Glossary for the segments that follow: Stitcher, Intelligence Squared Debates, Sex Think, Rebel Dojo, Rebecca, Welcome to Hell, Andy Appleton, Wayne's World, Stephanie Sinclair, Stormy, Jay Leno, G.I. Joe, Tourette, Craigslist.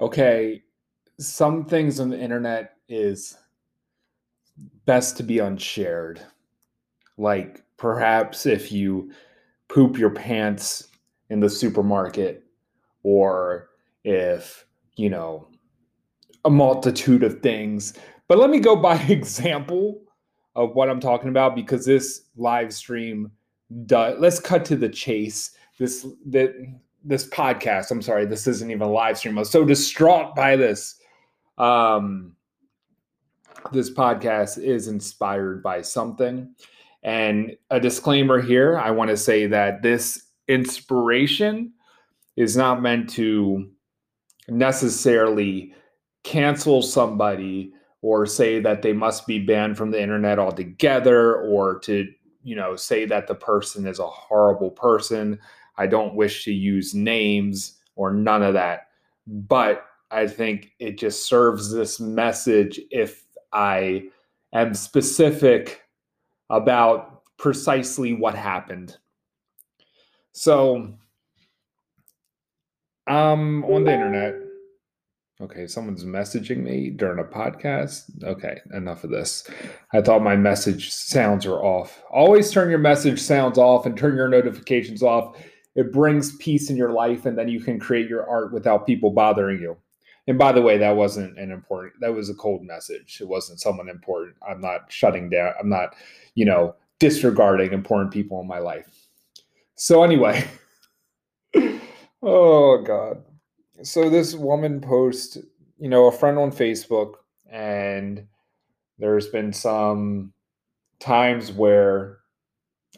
okay, some things on the internet is best to be unshared. Like perhaps if you poop your pants in the supermarket, or if, you know, a multitude of things. But let me go by example of what I'm talking about, because this live stream does, let's cut to the chase. This podcast, I'm sorry, this isn't even a live stream. I was so distraught by this. This podcast is inspired by something. And a disclaimer here, I want to say that this inspiration is not meant to necessarily cancel somebody or say that they must be banned from the internet altogether, or to, you know, say that the person is a horrible person. I don't wish to use names or none of that. But I think it just serves this message if I am specific about precisely what happened. So on the internet. Okay, someone's messaging me during a podcast. Okay, enough of this. I thought my message sounds were off. Always turn your message sounds off and turn your notifications off. It brings peace in your life, and then you can create your art without people bothering you. And by the way, that wasn't an important, that was a cold message. It wasn't someone important. I'm not shutting down. I'm not, you know, disregarding important people in my life. So anyway, oh God. So this woman posts, you know, a friend on Facebook, and there's been some times where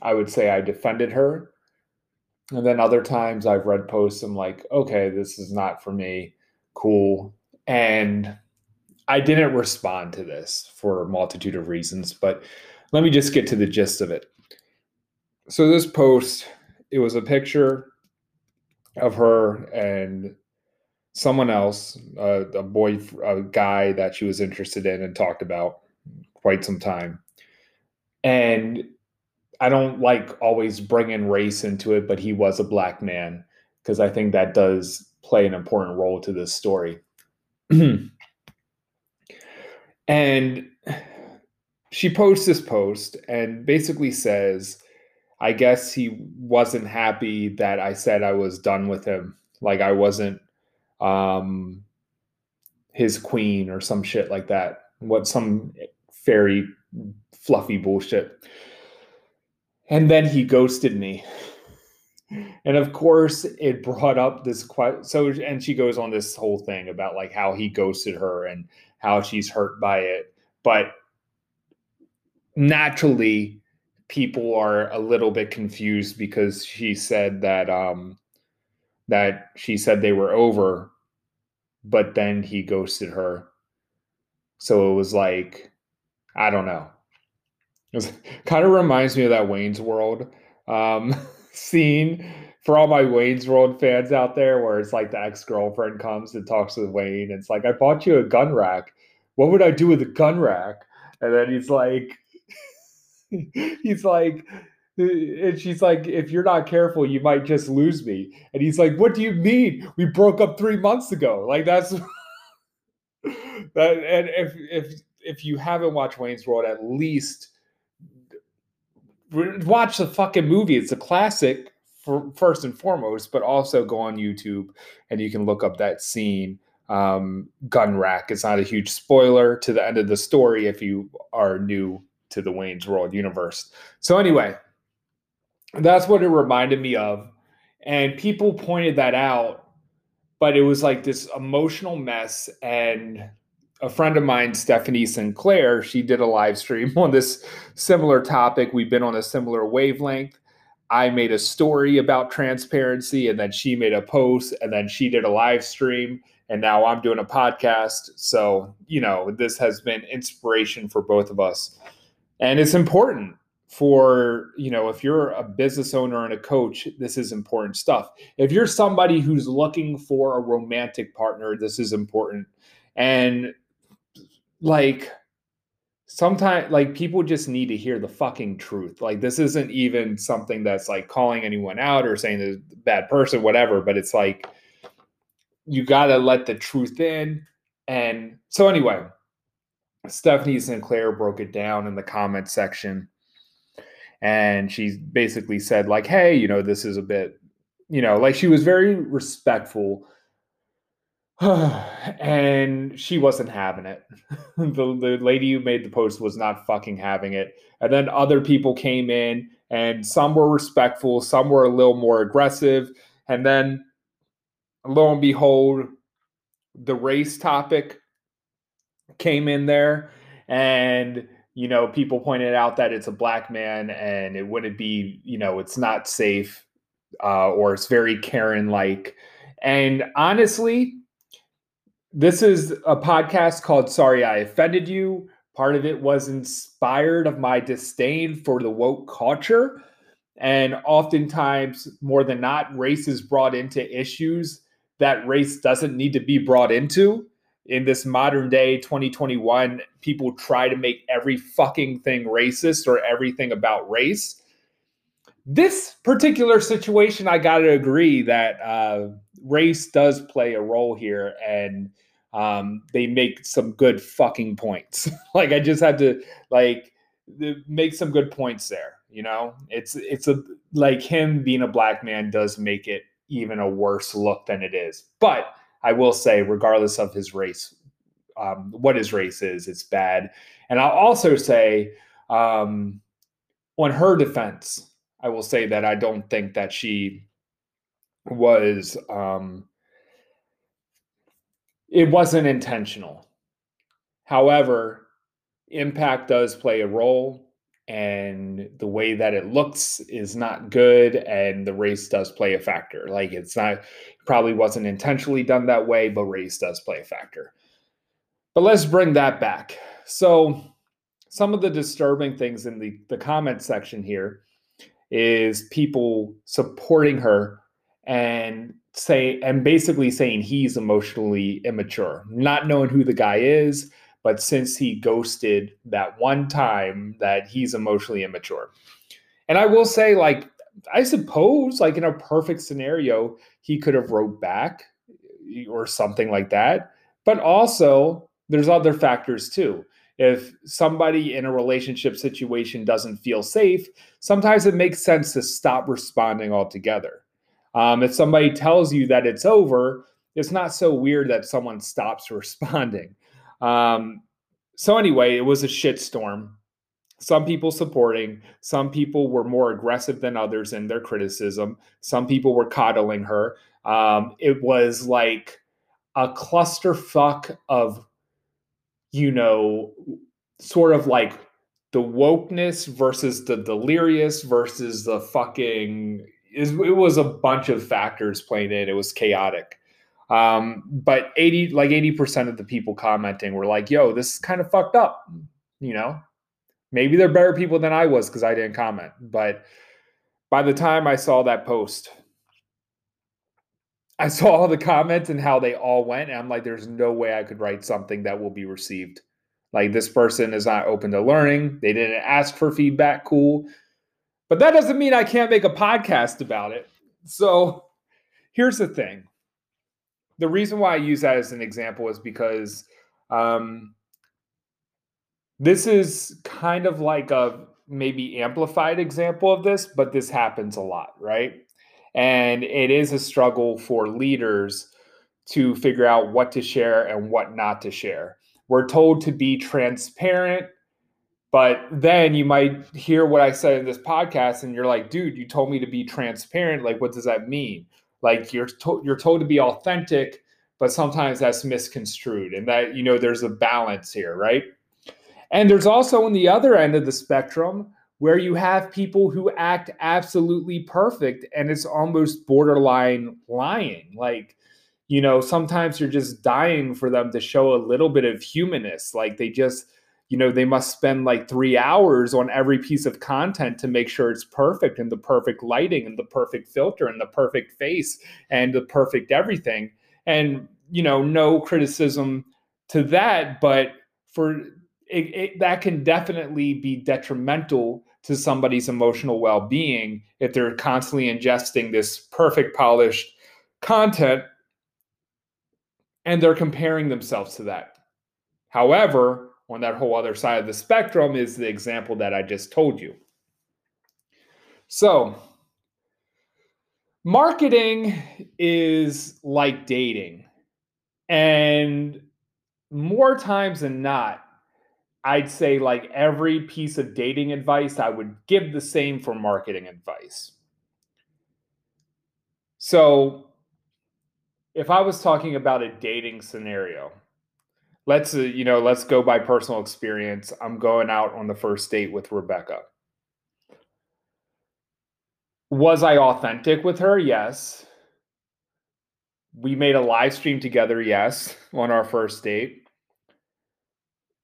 I would say I defended her. And then other times I've read posts, I'm like, okay, this is not for me. Cool. And I didn't respond to this for a multitude of reasons, but let me just get to the gist of it. So this post, it was a picture of her and someone else, a guy that she was interested in and talked about quite some time. And I don't like always bringing race into it, but he was a black man, because I think that does play an important role to this story. And she posts this post and basically says, I guess he wasn't happy that I said I was done with him. Like I wasn't his queen or some shit like that. What, some fairy fluffy bullshit. And then he ghosted me. And of course it brought up this question. So, and she goes on this whole thing about like how he ghosted her and how she's hurt by it. But naturally people are a little bit confused, because she said that she said they were over, but then he ghosted her. So it was like, I don't know. It was, kind of reminds me of that Wayne's World scene, for all my Wayne's World fans out there, where it's like the ex-girlfriend comes and talks with Wayne. It's like, I bought you a gun rack. What would I do with a gun rack? And then he's like, and she's like, if you're not careful, you might just lose me. And he's like, what do you mean? We broke up 3 months ago. Like that's that. And if you haven't watched Wayne's World, at least watch the fucking movie. It's a classic for first and foremost, but also go on YouTube and you can look up that scene, gun rack. It's not a huge spoiler to the end of the story if you are new to the Wayne's World universe. So anyway, that's what it reminded me of. And people pointed that out, but it was like this emotional mess. And a friend of mine, Stephanie Sinclair, she did a live stream on this similar topic. We've been on a similar wavelength. I made a story about transparency, and then she made a post, and then she did a live stream, and now I'm doing a podcast. So, you know, this has been inspiration for both of us. And it's important for, you know, if you're a business owner and a coach, this is important stuff. If you're somebody who's looking for a romantic partner, this is important. And like sometimes, like people just need to hear the fucking truth. Like this isn't even something that's like calling anyone out or saying they're a bad person, whatever, but it's like you got to let the truth in. And so anyway, Stephanie Sinclair broke it down in the comment section. And she basically said, like, hey, you know, this is a bit, you know, like, she was very respectful. And she wasn't having it. The lady who made the post was not fucking having it. And then other people came in, and some were respectful, some were a little more aggressive. And then lo and behold, the race topic came in there, and, you know, people pointed out that it's a black man and it wouldn't be, you know, it's not safe, or it's very Karen-like. And honestly, this is a podcast called Sorry I Offended You. Part of it was inspired of my disdain for the woke culture. And oftentimes, more than not, race is brought into issues that race doesn't need to be brought into. In this modern day, 2021, people try to make every fucking thing racist or everything about race. This particular situation, I got to agree that race does play a role here, and they make some good fucking points. Like, I just had to, like, make some good points there. You know, it's a, like, him being a black man does make it even a worse look than it is. But I will say, regardless of his race, what his race is, it's bad. And I'll also say, on her defense, I will say that I don't think that she was, it wasn't intentional. However, impact does play a role, and the way that it looks is not good, and the race does play a factor. Like, it's not, it probably wasn't intentionally done that way, but race does play a factor. But let's bring that back. So some of the disturbing things in the comment section here is people supporting her and basically saying he's emotionally immature, not knowing who the guy is, but since he ghosted that one time, that he's emotionally immature. And I will say, like, I suppose, like, in a perfect scenario, he could have wrote back or something like that. But also, there's other factors too. If somebody in a relationship situation doesn't feel safe, sometimes it makes sense to stop responding altogether. If somebody tells you that it's over, it's not so weird that someone stops responding. So anyway, it was a shitstorm. Some people supporting, some people were more aggressive than others in their criticism. Some people were coddling her. It was like a clusterfuck of, you know, sort of like the wokeness versus the delirious versus the fucking, it was a bunch of factors playing in. It was chaotic. But 80% of the people commenting were like, yo, this is kind of fucked up. You know, maybe they're better people than I was because I didn't comment. But by the time I saw that post, I saw all the comments and how they all went. And I'm like, there's no way I could write something that will be received. Like, this person is not open to learning. They didn't ask for feedback. Cool. But that doesn't mean I can't make a podcast about it. So here's the thing. The reason why I use that as an example is because this is kind of like a maybe amplified example of this, but this happens a lot, right? And it is a struggle for leaders to figure out what to share and what not to share. We're told to be transparent, but then you might hear what I said in this podcast and you're like, dude, you told me to be transparent. Like, what does that mean? Like, you're told to be authentic, but sometimes that's misconstrued, and that, you know, there's a balance here, right? And there's also on the other end of the spectrum where you have people who act absolutely perfect, and it's almost borderline lying. Like, you know, sometimes you're just dying for them to show a little bit of humanness. Like, they just, you know, they must spend like 3 hours on every piece of content to make sure it's perfect, and the perfect lighting and the perfect filter and the perfect face and the perfect everything. And, you know, no criticism to that, but for it, that can definitely be detrimental to somebody's emotional well-being if they're constantly ingesting this perfect polished content and they're comparing themselves to that. However, on that whole other side of the spectrum is the example that I just told you. So marketing is like dating. And more times than not, I'd say like every piece of dating advice, I would give the same for marketing advice. So if I was talking about a dating scenario, let's go by personal experience. I'm going out on the first date with Rebecca. Was I authentic with her? Yes. We made a live stream together. Yes. On our first date.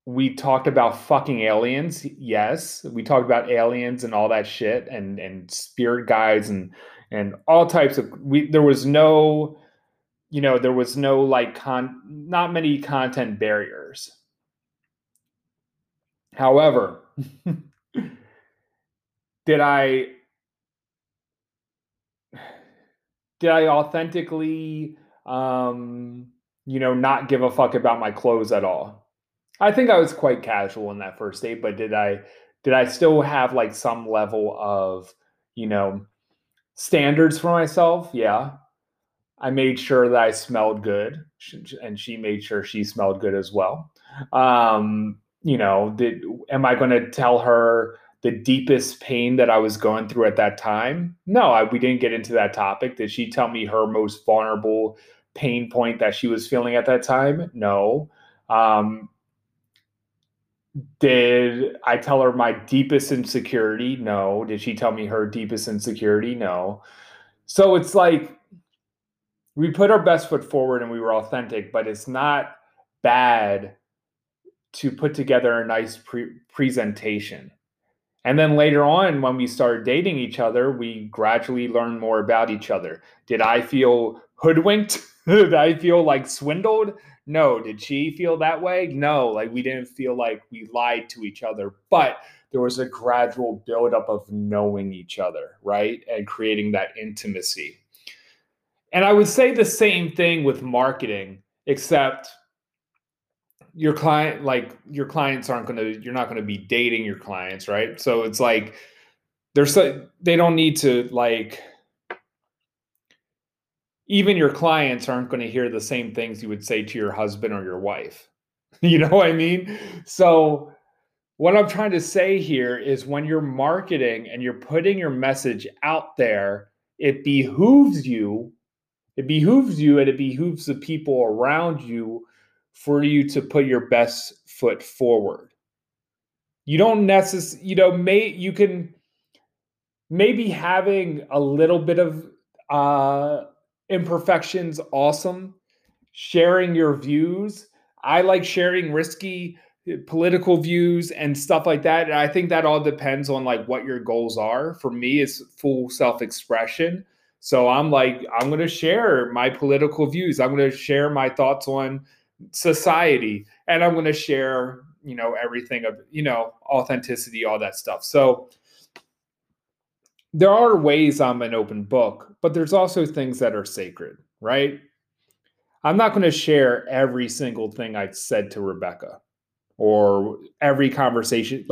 We talked about fucking aliens. Yes. We talked about aliens and all that shit and spirit guides and all types of, not many content barriers. However, did I authentically, not give a fuck about my clothes at all? I think I was quite casual in that first date, but did I still have like some level of, standards for myself? Yeah. I made sure that I smelled good and she made sure she smelled good as well. Am I going to tell her the deepest pain that I was going through at that time? No, we didn't get into that topic. Did she tell me her most vulnerable pain point that she was feeling at that time? No. Did I tell her my deepest insecurity? No. Did she tell me her deepest insecurity? No. So it's like, we put our best foot forward and we were authentic, but it's not bad to put together a nice presentation. And then later on, when we started dating each other, we gradually learned more about each other. Did I feel hoodwinked? Did I feel like swindled? No. Did she feel that way? No. Like we didn't feel like we lied to each other, but there was a gradual buildup of knowing each other, right? And creating that intimacy. And I would say the same thing with marketing, except you're not going to be dating your clients, right? So it's like, they don't need to even your clients aren't going to hear the same things you would say to your husband or your wife. You know what I mean? So what I'm trying to say here is when you're marketing and you're putting your message out there, it behooves you and it behooves the people around you for you to put your best foot forward. You don't necessarily, you can maybe having a little bit of imperfections. Awesome. Sharing your views. I like sharing risky political views and stuff like that. And I think that all depends on what your goals are. For me, it's full self-expression. So I'm going to share my political views. I'm going to share my thoughts on society, and I'm going to share, everything of, authenticity, all that stuff. So there are ways I'm an open book, but there's also things that are sacred, right? I'm not going to share every single thing I said to Rebecca or every conversation.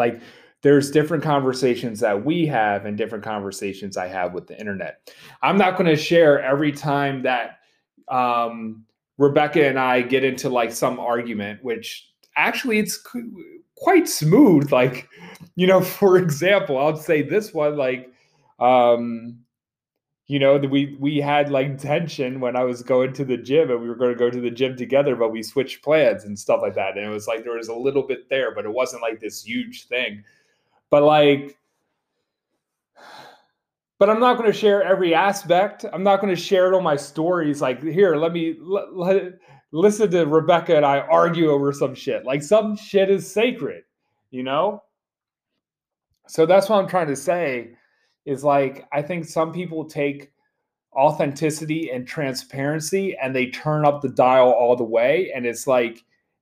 There's different conversations that we have and different conversations I have with the internet. I'm not going to share every time that Rebecca and I get into some argument, which actually it's quite smooth. For example, I'll say this one, we had tension when I was going to the gym and we were going to go to the gym together, but we switched plans and stuff like that. And it was there was a little bit there, but it wasn't this huge thing. But I'm not going to share every aspect. I'm not going to share it on my stories. Here, let me listen to Rebecca and I argue over some shit. Some shit is sacred, So that's what I'm trying to say is I think some people take authenticity and transparency and they turn up the dial all the way. And it's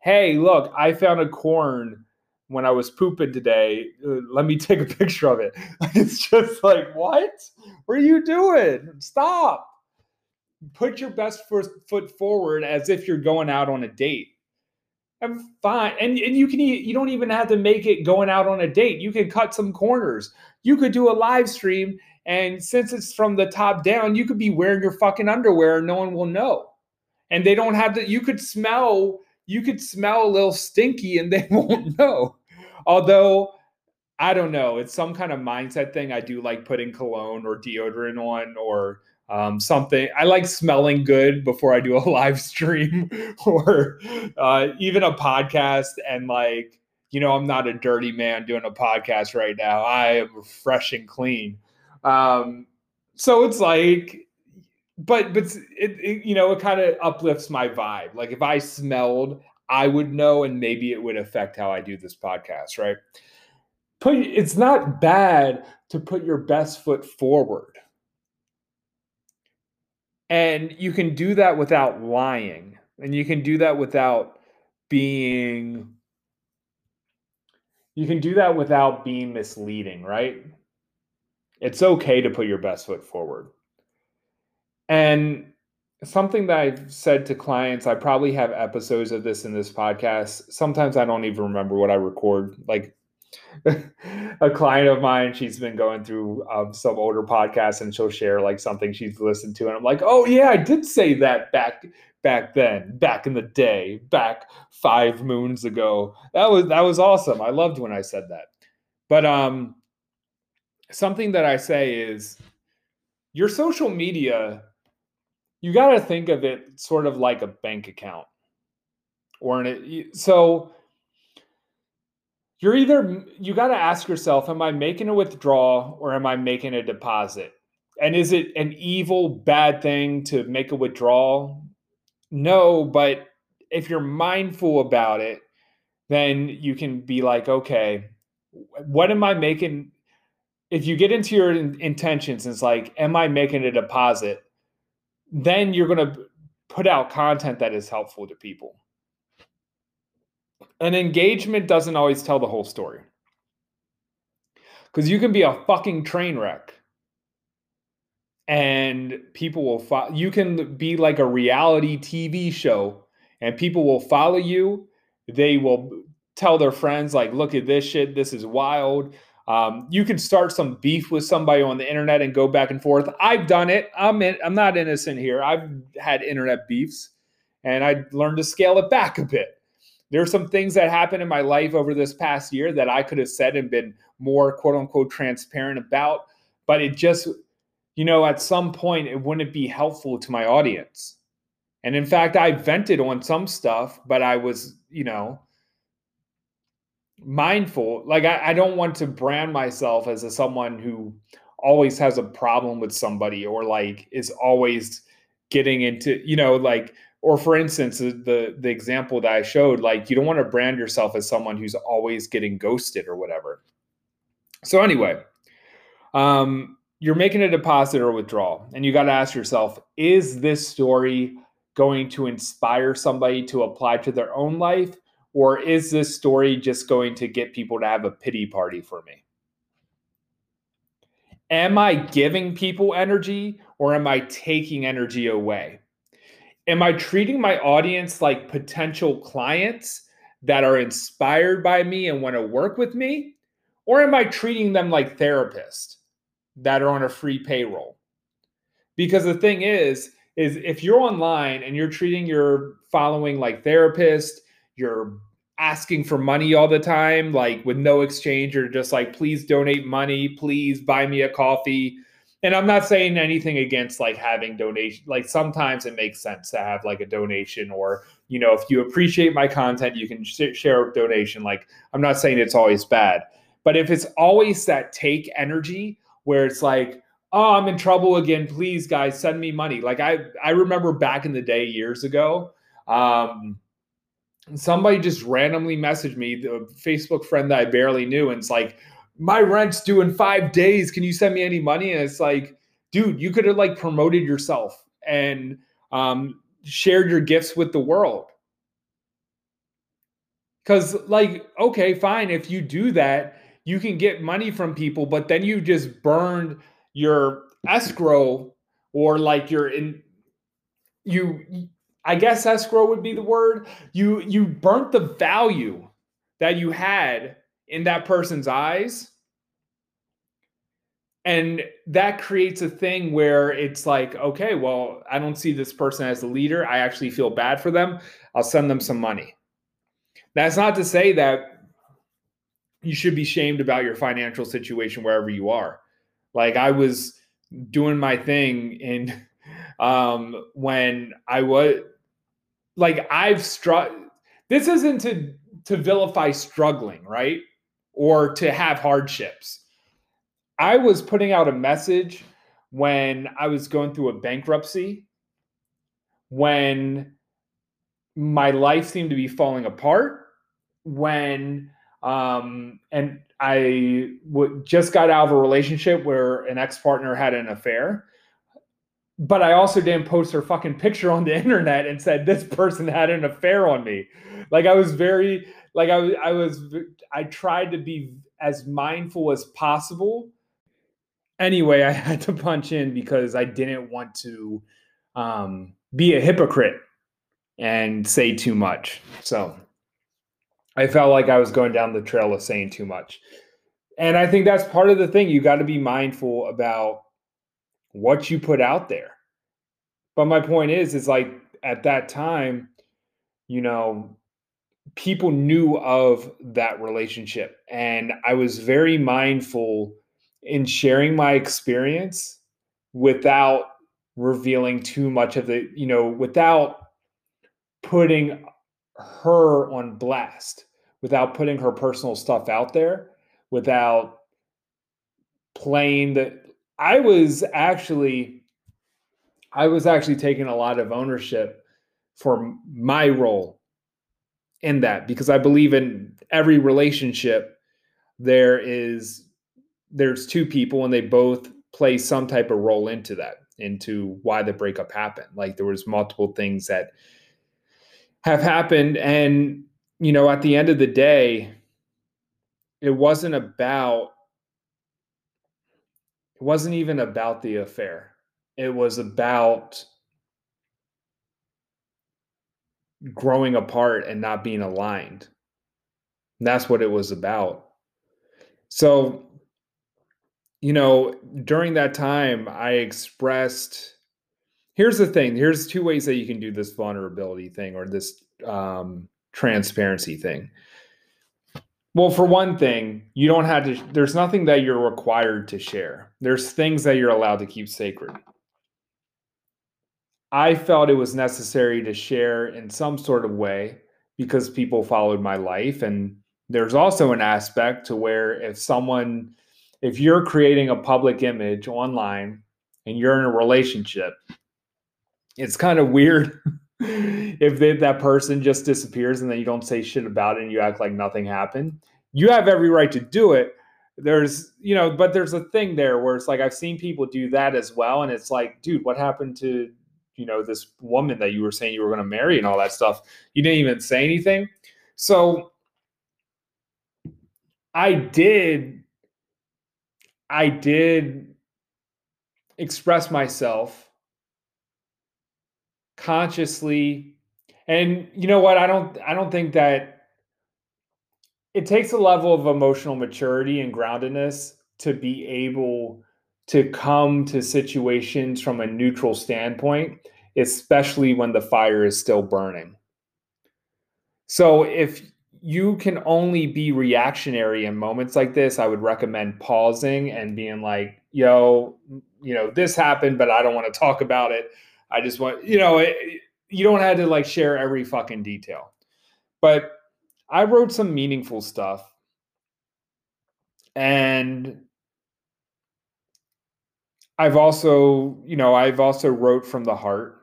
hey, look, I found a corn when I was pooping today, let me take a picture of it. It's just what? What are you doing? Stop. put your best foot forward as if you're going out on a date. I'm fine. And you don't even have to make it going out on a date. You can cut some corners. You could do a live stream, and since it's from the top down, you could be wearing your fucking underwear and no one will know. And they don't have to, you could smell a little stinky and they won't know. Although, I don't know, it's some kind of mindset thing. I do like putting cologne or deodorant on or something. I like smelling good before I do a live stream or even a podcast. And like, you know, I'm not a dirty man doing a podcast right now. I am fresh and clean. So it's like, but it you know, it kind of uplifts my vibe. Like if I smelled, I would know, and maybe it would affect how I do this podcast, right? It's not bad to put your best foot forward. And you can do that without lying. And you can do that without being, misleading, right? It's okay to put your best foot forward. And something that I've said to clients, I probably have episodes of this in this podcast. Sometimes I don't even remember what I record. Like a client of mine, she's been going through some older podcasts, and she'll share like something she's listened to, and I'm like, oh yeah, I did say that back then, back in the day, back 5 moons ago. That was awesome. I loved when I said that. But something that I say is your social media, you got to think of it sort of like a bank account, so. You got to ask yourself, am I making a withdrawal or am I making a deposit? And is it an evil, bad thing to make a withdrawal? No, but if you're mindful about it, then you can be like, okay, what am I making? If you get into your intentions, it's like, am I making a deposit? Then you're going to put out content that is helpful to people. And engagement doesn't always tell the whole story. Because you can be a fucking train wreck. And people will follow. You can be like a reality TV show. And people will follow you. They will tell their friends, like, look at this shit. This is wild. You can start some beef with somebody on the internet and go back and forth. I've done it. I'm not innocent here. I've had internet beefs. And I learned to scale it back a bit. There are some things that happened in my life over this past year that I could have said and been more quote unquote transparent about, but it just, you know, at some point it wouldn't be helpful to my audience. And in fact, I vented on some stuff, but I was, you know, mindful. Like I don't want to brand myself as someone who always has a problem with somebody or like is always getting into, you know, like, or for instance, the example that I showed, like you don't want to brand yourself as someone who's always getting ghosted or whatever. So anyway, you're making a deposit or withdrawal, and you got to ask yourself, is this story going to inspire somebody to apply to their own life? Or is this story just going to get people to have a pity party for me? Am I giving people energy or am I taking energy away? Am I treating my audience like potential clients that are inspired by me and want to work with me? Or am I treating them like therapists that are on a free payroll? Because the thing is if you're online and you're treating your following like therapists, you're asking for money all the time, like with no exchange, or just like, please donate money, please buy me a coffee. And I'm not saying anything against like having donation. Like sometimes it makes sense to have like a donation, or, you know, if you appreciate my content, you can share a donation. Like I'm not saying it's always bad, but if it's always that take energy where it's like, oh, I'm in trouble again, please guys, send me money. Like I remember back in the day years ago, somebody just randomly messaged me, the Facebook friend that I barely knew. And it's like, my rent's due in 5 days. Can you send me any money? And it's like, dude, you could have like promoted yourself and shared your gifts with the world. Because like, okay, fine. If you do that, you can get money from people, but then you just burned your escrow or like your I guess escrow would be the word. You burnt the value that you had in that person's eyes. And that creates a thing where it's like, okay, well, I don't see this person as a leader. I actually feel bad for them. I'll send them some money. That's not to say that you should be shamed about your financial situation wherever you are. Like, I was doing my thing in when I was like, I've struggled. This isn't to vilify struggling, right? Or to have hardships. I was putting out a message when I was going through a bankruptcy, when my life seemed to be falling apart, when and I just got out of a relationship where an ex-partner had an affair. But I also didn't post her fucking picture on the internet and said, this person had an affair on me. Like, I was very, like, I tried to be as mindful as possible. Anyway, I had to punch in because I didn't want to be a hypocrite and say too much. So I felt like I was going down the trail of saying too much. And I think that's part of the thing. You got to be mindful about what you put out there. But my point is like, at that time, you know, people knew of that relationship. And I was very mindful in sharing my experience without revealing too much of the, you know, without putting her on blast, without putting her personal stuff out there, without playing the, I was actually taking a lot of ownership for my role in that, because I believe in every relationship, there's two people and they both play some type of role into that, into why the breakup happened. Like, there was multiple things that have happened. And, you know, at the end of the day, it wasn't even about the affair. It was about growing apart and not being aligned. And that's what it was about. So, you know, during that time, I expressed, here's the thing, here's two ways that you can do this vulnerability thing or this transparency thing. Well, for one thing, you don't have to, there's nothing that you're required to share. There's things that you're allowed to keep sacred. I felt it was necessary to share in some sort of way because people followed my life. And there's also an aspect to where if you're creating a public image online and you're in a relationship, it's kind of weird if that person just disappears and then you don't say shit about it and you act like nothing happened. You have every right to do it. There's, you know, but there's a thing there where it's like, I've seen people do that as well. And it's like, dude, what happened to, you know, this woman that you were saying you were going to marry and all that stuff? You didn't even say anything. So I did express myself consciously. And you know what? I don't think that it takes a level of emotional maturity and groundedness to be able to come to situations from a neutral standpoint, especially when the fire is still burning. So if you can only be reactionary in moments like this, I would recommend pausing and being like, yo, you know, this happened, but I don't want to talk about it. I just want, you know, you don't have to like share every fucking detail. But I wrote some meaningful stuff. And I've also, you know, wrote from the heart.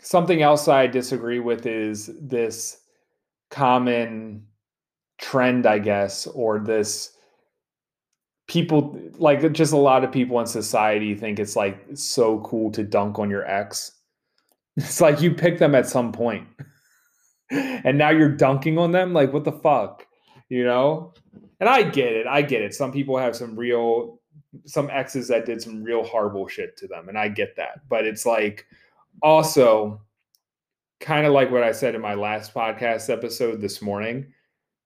Something else I disagree with is this common trend, I guess, or this people, like, just a lot of people in society think it's like so cool to dunk on your ex. It's like you picked them at some point and now you're dunking on them. Like, what the fuck, you know? And I get it. Some people have some real some exes that did some real horrible shit to them, and I get that. But it's like also kind of like what I said in my last podcast episode this morning.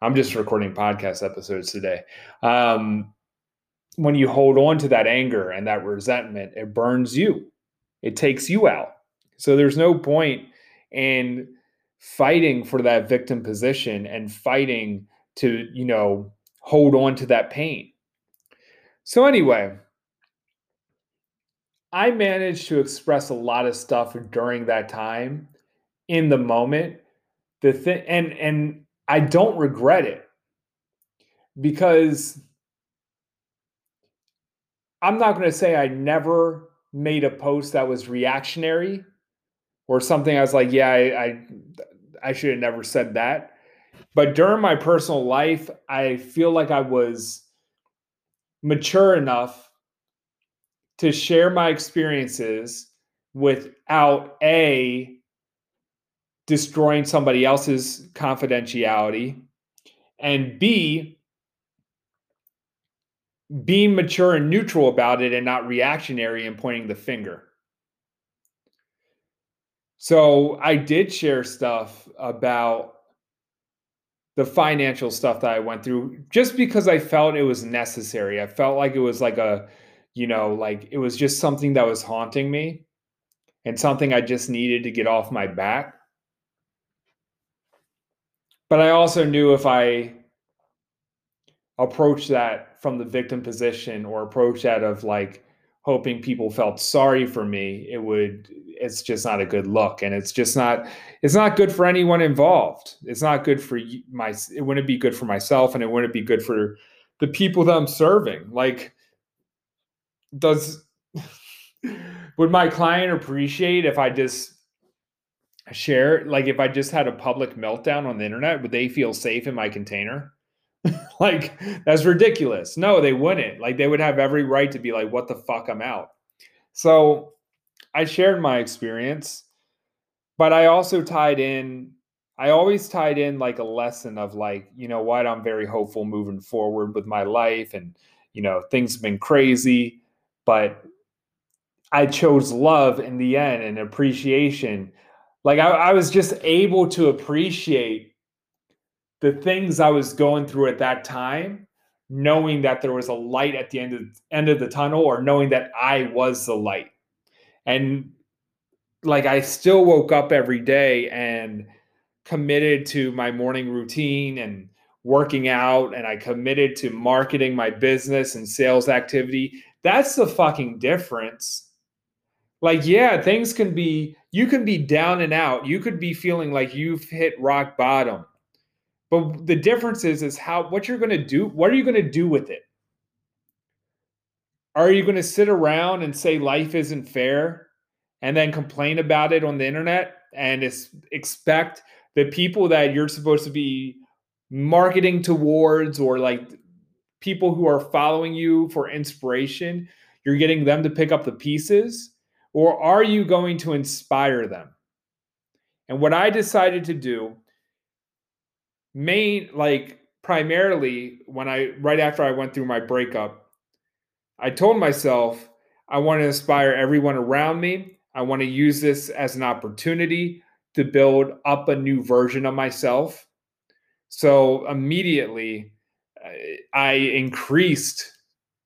I'm just recording podcast episodes today. When you hold on to that anger and that resentment, it burns you. It takes you out. So there's no point in fighting for that victim position and fighting to, you know, hold on to that pain. So anyway, I managed to express a lot of stuff during that time in the moment. And I don't regret it, because I'm not going to say I never made a post that was reactionary or something I was like, yeah, I should have never said that. But during my personal life, I feel like I was mature enough to share my experiences without A, destroying somebody else's confidentiality, and B, being mature and neutral about it and not reactionary and pointing the finger. So I did share stuff about the financial stuff that I went through just because I felt it was necessary. I felt like it was like a, you know, like it was just something that was haunting me and something I just needed to get off my back. But I also knew if I approach that from the victim position or approach that of like hoping people felt sorry for me, it's just not a good look. And it's not good for anyone involved. It's not good for it wouldn't be good for myself, and it wouldn't be good for the people that I'm serving. Like, would my client appreciate if I just share, like if I just had a public meltdown on the internet, would they feel safe in my container? Like, that's ridiculous. No, they wouldn't. Like, they would have every right to be like, what the fuck, I'm out. So I shared my experience, but I also tied in like a lesson of like, you know what, I'm very hopeful moving forward with my life. And, you know, things have been crazy, but I chose love in the end and appreciation. Like I was just able to appreciate the things I was going through at that time, knowing that there was a light at the end of the tunnel, or knowing that I was the light. And like, I still woke up every day and committed to my morning routine and working out. And I committed to marketing my business and sales activity. That's the fucking difference. Like, yeah, things can be, you can be down and out. You could be feeling like you've hit rock bottom. But the difference is how, what you're going to do, what are you going to do with it? Are you going to sit around and say life isn't fair and then complain about it on the internet and expect the people that you're supposed to be marketing towards, or like people who are following you for inspiration, you're getting them to pick up the pieces? Or are you going to inspire them? And what I decided to do, primarily right after I went through my breakup, I told myself, I want to inspire everyone around me. I want to use this as an opportunity to build up a new version of myself. So immediately I increased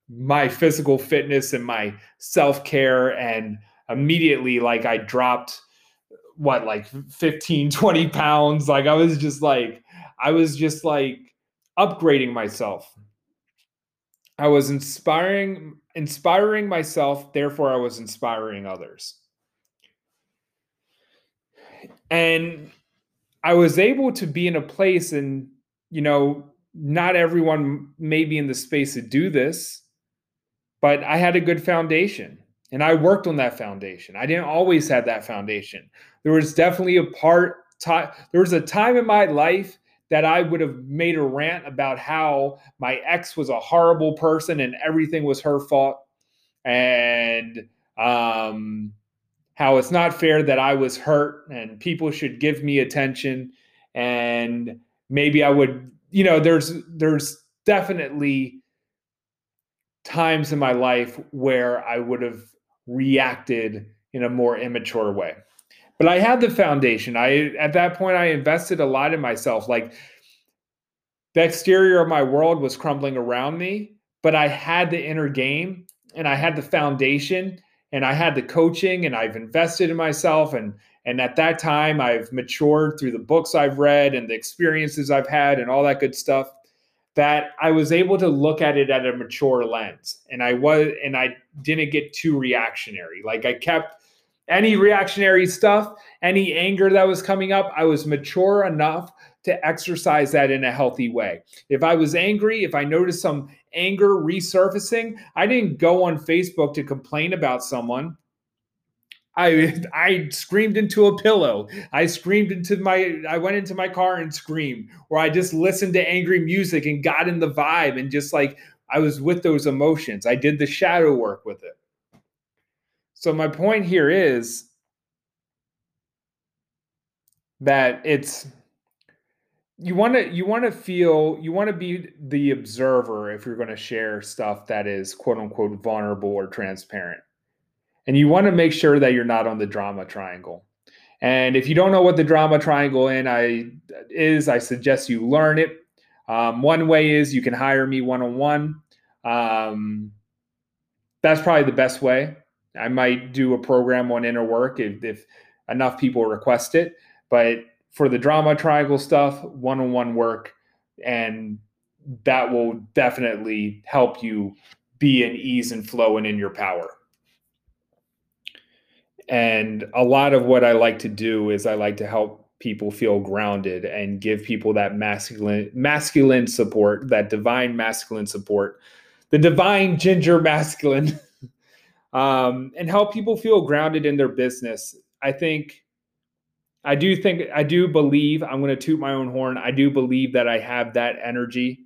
my physical fitness and my self-care, and immediately like I dropped 15, 20 pounds. Like I was just like upgrading myself. I was inspiring myself. Therefore, I was inspiring others. And I was able to be in a place, and, you know, not everyone may be in the space to do this, but I had a good foundation. And I worked on that foundation. I didn't always have that foundation. There was definitely there was a time in my life that I would have made a rant about how my ex was a horrible person and everything was her fault, and how it's not fair that I was hurt and people should give me attention. And maybe I would, you know, there's definitely times in my life where I would have reacted in a more immature way. But I had the foundation. At that point, I invested a lot in myself. Like, the exterior of my world was crumbling around me, but I had the inner game and I had the foundation and I had the coaching and I've invested in myself. And at that time, I've matured through the books I've read and the experiences I've had and all that good stuff, that I was able to look at it at a mature lens. And I didn't get too reactionary. Like, I kept any reactionary stuff, any anger that was coming up, I was mature enough to exercise that in a healthy way. If I was angry, if I noticed some anger resurfacing, I didn't go on Facebook to complain about someone. I screamed into a pillow. I went into my car and screamed, or I just listened to angry music and got in the vibe and just like, I was with those emotions. I did the shadow work with it. So my point here is that you want to be the observer if you're going to share stuff that is quote unquote vulnerable or transparent. And you want to make sure that you're not on the drama triangle. And if you don't know what the drama triangle is, I suggest you learn it. One way is you can hire me one-on-one. That's probably the best way. I might do a program on inner work if enough people request it. But for the drama triangle stuff, one-on-one work, and that will definitely help you be in ease and flow and in your power. And a lot of what I like to do is I like to help people feel grounded and give people that masculine support, that divine masculine support, the divine ginger masculine, and help people feel grounded in their business. I do believe, I'm going to toot my own horn. I do believe that I have that energy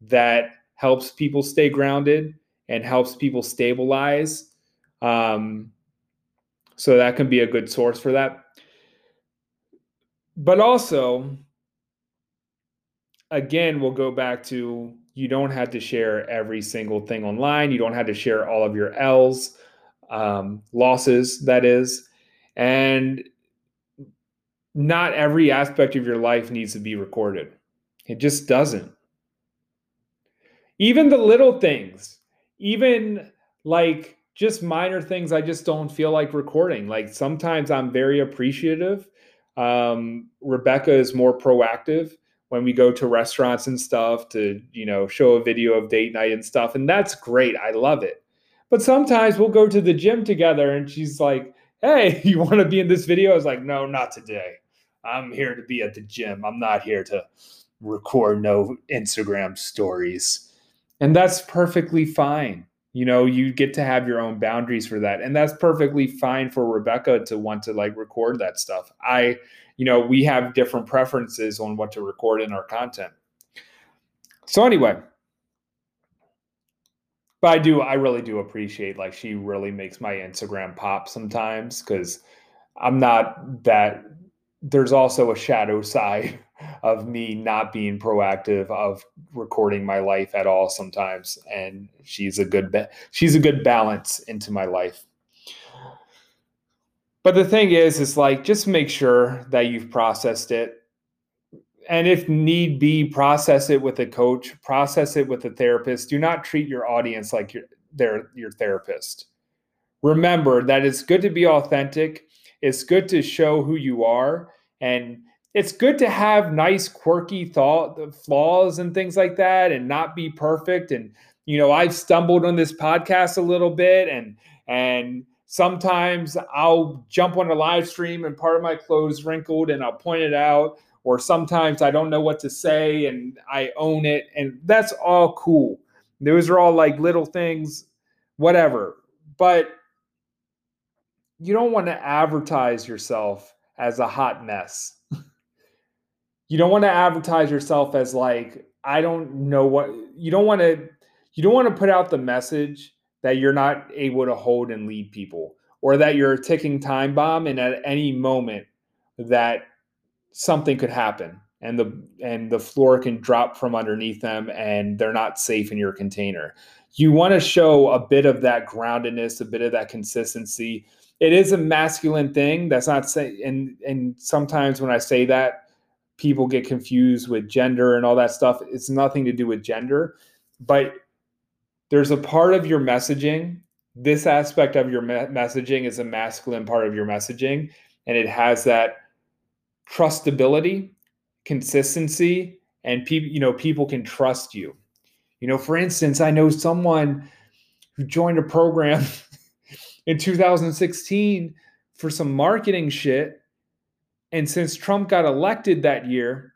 that helps people stay grounded and helps people stabilize. So that can be a good source for that. But also, again, we'll go back to, you don't have to share every single thing online. You don't have to share all of your losses, that is. And not every aspect of your life needs to be recorded. It just doesn't. Even the little things, even like, just minor things I just don't feel like recording. Like, sometimes I'm very appreciative. Rebecca is more proactive when we go to restaurants and stuff to, show a video of date night and stuff. And that's great. I love it. But sometimes we'll go to the gym together and she's like, hey, you want to be in this video? I was like, no, not today. I'm here to be at the gym. I'm not here to record no Instagram stories. And that's perfectly fine. You get to have your own boundaries for that. And that's perfectly fine for Rebecca to want to like record that stuff. We have different preferences on what to record in our content. So anyway, but I really do appreciate, like, she really makes my Instagram pop sometimes, because I'm not that, there's also a shadow side of me not being proactive, of recording my life at all sometimes. And she's a good balance into my life. But the thing is like, just make sure that you've processed it. And if need be, process it with a coach, process it with a therapist. Do not treat your audience like they're your therapist. Remember that it's good to be authentic. It's good to show who you are, and it's good to have nice, quirky flaws and things like that, and not be perfect. And, I've stumbled on this podcast a little bit, and sometimes I'll jump on a live stream and part of my clothes wrinkled and I'll point it out, or sometimes I don't know what to say and I own it. And that's all cool. Those are all like little things, whatever. But you don't want to advertise yourself as a hot mess. You don't want to advertise yourself as like, I don't know what, you don't want to put out the message that you're not able to hold and lead people, or that you're a ticking time bomb and at any moment that something could happen. and the floor can drop from underneath them and they're not safe in your container. You want to show a bit of that groundedness, a bit of that consistency. It is a masculine thing. That's not saying, and sometimes when I say that, people get confused with gender and all that stuff. It's nothing to do with gender, but there's a part of your messaging. This aspect of your messaging is a masculine part of your messaging, and it has that trustability, consistency, and people can trust you. You know, for instance, I know someone who joined a program in 2016 for some marketing shit. And since Trump got elected that year,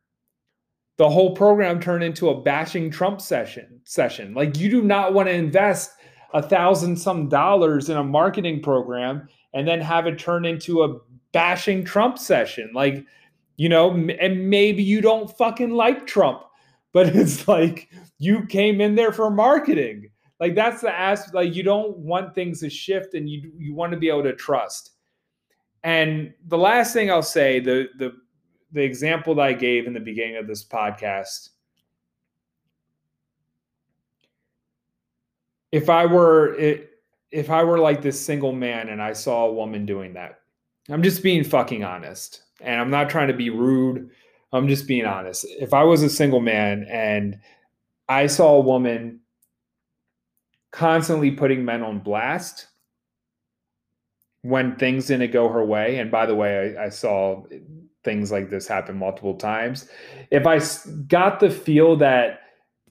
the whole program turned into a bashing Trump session. Like, you do not want to invest $1,000 some in a marketing program and then have it turn into a bashing Trump session. Like, you know, and maybe you don't fucking like Trump, but it's like you came in there for marketing. Like, that's the aspect. Like, you don't want things to shift, and you want to be able to trust. And the last thing I'll say, the example that I gave in the beginning of this podcast, if I were like this single man and I saw a woman doing that, I'm just being fucking honest, and I'm not trying to be rude. I'm just being honest. If I was a single man and I saw a woman constantly putting men on blast when things didn't go her way, and by the way, I saw things like this happen multiple times, if I got the feel that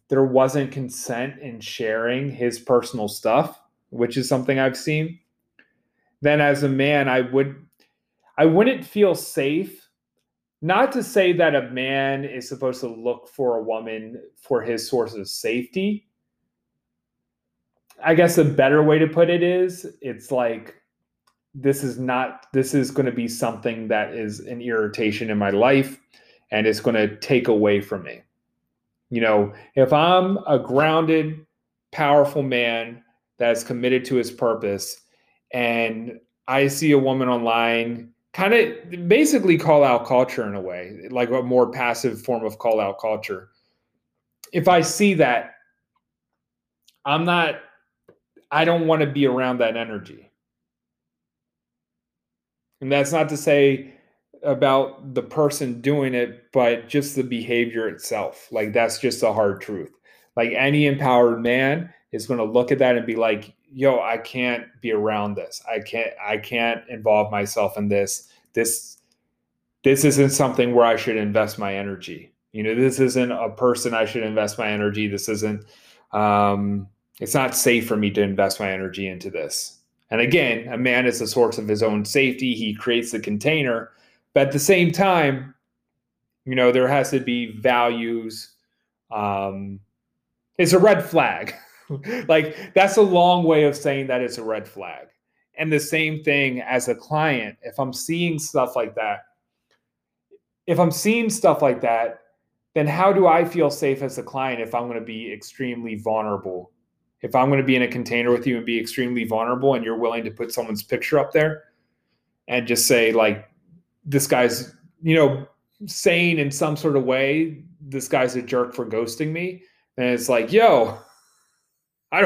there wasn't consent in sharing his personal stuff, which is something I've seen, then as a man, I wouldn't feel safe. Not to say that a man is supposed to look for a woman for his source of safety. I guess a better way to put it is, it's like, this is going to be something that is an irritation in my life, and it's going to take away from me. You know, if I'm a grounded, powerful man that's committed to his purpose, and I see a woman online, kind of basically call out culture in a way, like a more passive form of call out culture. If I see that, I don't want to be around that energy. And that's not to say about the person doing it, but just the behavior itself. Like, that's just the hard truth. Like, any empowered man is going to look at that and be like, yo, I can't be around this. I can't involve myself in this. This isn't something where I should invest my energy. You know, this isn't a person I should invest my energy. This isn't, it's not safe for me to invest my energy into this. And again, a man is the source of his own safety. He creates the container. But at the same time, you know, there has to be values. It's a red flag. Like, that's a long way of saying that it's a red flag. And the same thing as a client. If I'm seeing stuff like that, then how do I feel safe as a client if I'm going to be extremely vulnerable? If I'm going to be in a container with you and be extremely vulnerable, and you're willing to put someone's picture up there and just say, like, this guy's, you know, saying in some sort of way, this guy's a jerk for ghosting me. And it's like, yo, I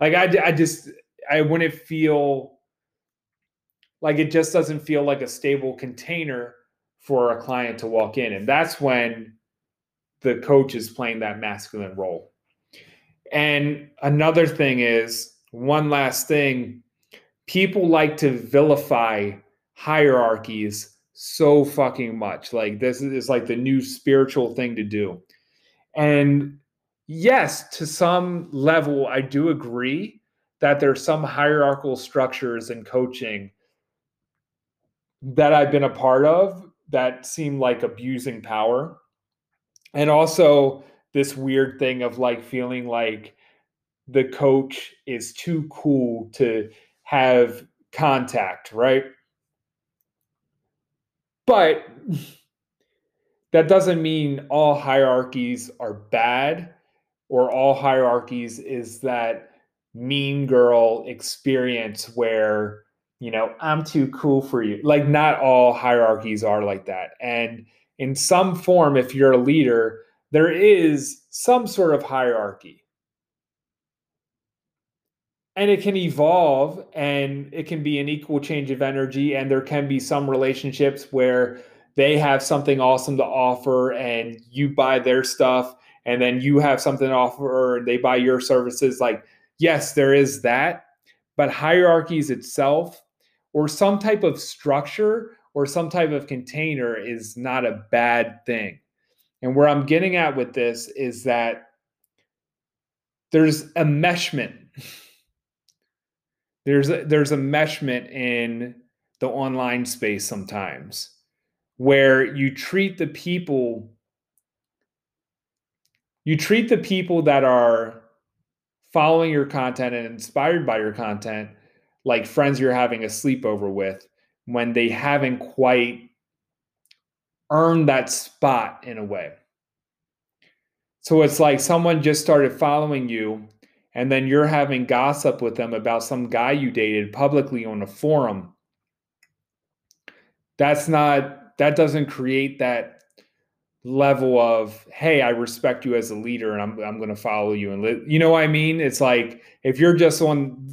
wouldn't feel like, it just doesn't feel like a stable container for a client to walk in. And that's when the coach is playing that masculine role. And another thing is, one last thing, people like to vilify hierarchies so fucking much. Like, this is like the new spiritual thing to do. And yes, to some level, I do agree that there's some hierarchical structures in coaching that I've been a part of that seem like abusing power. And also, this weird thing of like feeling like the coach is too cool to have contact, right? But that doesn't mean all hierarchies are bad, or all hierarchies is that mean girl experience where, you know, I'm too cool for you. Like, not all hierarchies are like that. And in some form, if you're a leader, there is some sort of hierarchy. And it can evolve, and it can be an equal change of energy. And there can be some relationships where they have something awesome to offer and you buy their stuff, and then you have something to offer and they buy your services. Like, yes, there is that. But hierarchies itself, or some type of structure or some type of container, is not a bad thing. And where I'm getting at with this is that there's enmeshment. There's enmeshment in the online space sometimes, where you treat the people that are following your content and inspired by your content like friends you're having a sleepover with, when they haven't quite earned that spot in a way. So it's like someone just started following you, and then you're having gossip with them about some guy you dated publicly on a forum. That doesn't create that level of, hey, I respect you as a leader, and I'm going to follow you. And you know what I mean? It's like, if you're just on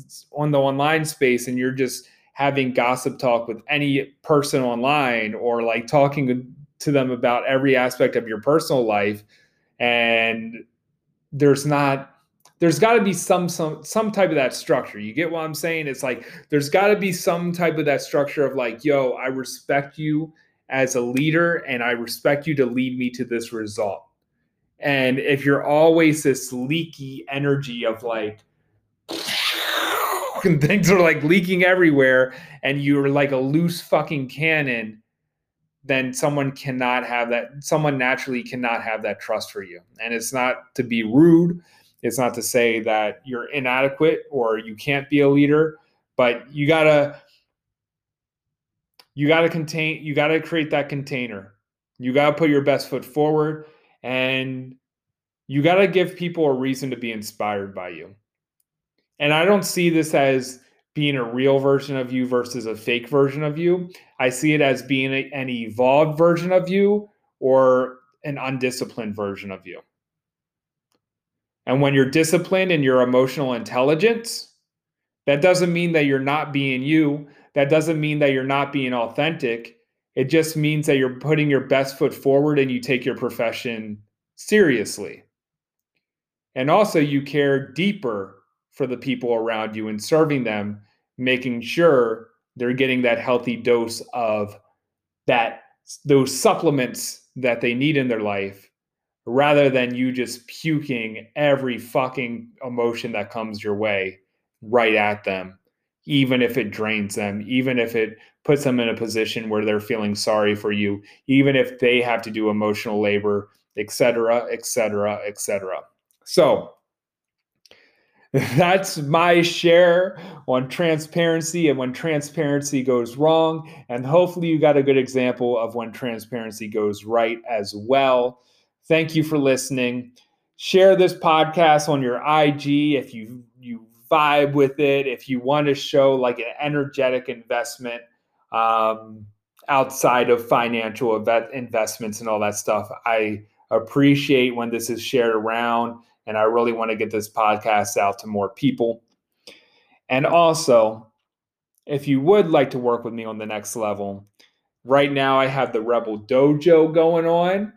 the online space and you're just having gossip talk with any person online, or like talking to them about every aspect of your personal life, and there's got to be some type of that structure. You get what I'm saying? It's like, there's got to be some type of that structure of like, yo, I respect you as a leader, and I respect you to lead me to this result. And if you're always this leaky energy of like, and things are like leaking everywhere, and you're like a loose fucking cannon, then someone naturally cannot have that trust for you. And it's not to be rude. It's not to say that you're inadequate or you can't be a leader, but you gotta create that container. You gotta put your best foot forward, and you gotta give people a reason to be inspired by you. And I don't see this as being a real version of you versus a fake version of you. I see it as being an evolved version of you, or an undisciplined version of you. And when you're disciplined and your emotional intelligence, that doesn't mean that you're not being you. That doesn't mean that you're not being authentic. It just means that you're putting your best foot forward and you take your profession seriously. And also, you care deeper for the people around you and serving them, making sure they're getting that healthy dose of those supplements that they need in their life, rather than you just puking every fucking emotion that comes your way right at them. Even if it drains them, even if it puts them in a position where they're feeling sorry for you, even if they have to do emotional labor, et cetera, et cetera, et cetera. So that's my share on transparency and when transparency goes wrong. And hopefully you got a good example of when transparency goes right as well. Thank you for listening. Share this podcast on your IG if you vibe with it, if you want to show like an energetic investment outside of financial investments and all that stuff. I appreciate when this is shared around, and I really want to get this podcast out to more people. And also, if you would like to work with me on the next level, right now I have the Rebel Dojo going on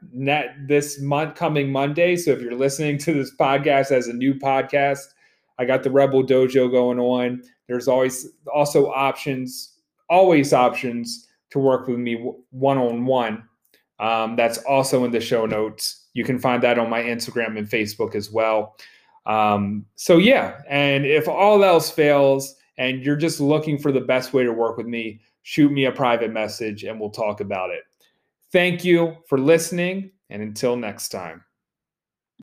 this month, coming Monday. So if you're listening to this podcast as a new podcast, I got the Rebel Dojo going on. There's always options to work with me one-on-one. That's also in the show notes. You can find that on my Instagram and Facebook as well. So yeah, and if all else fails and you're just looking for the best way to work with me, shoot me a private message and we'll talk about it. Thank you for listening, and until next time.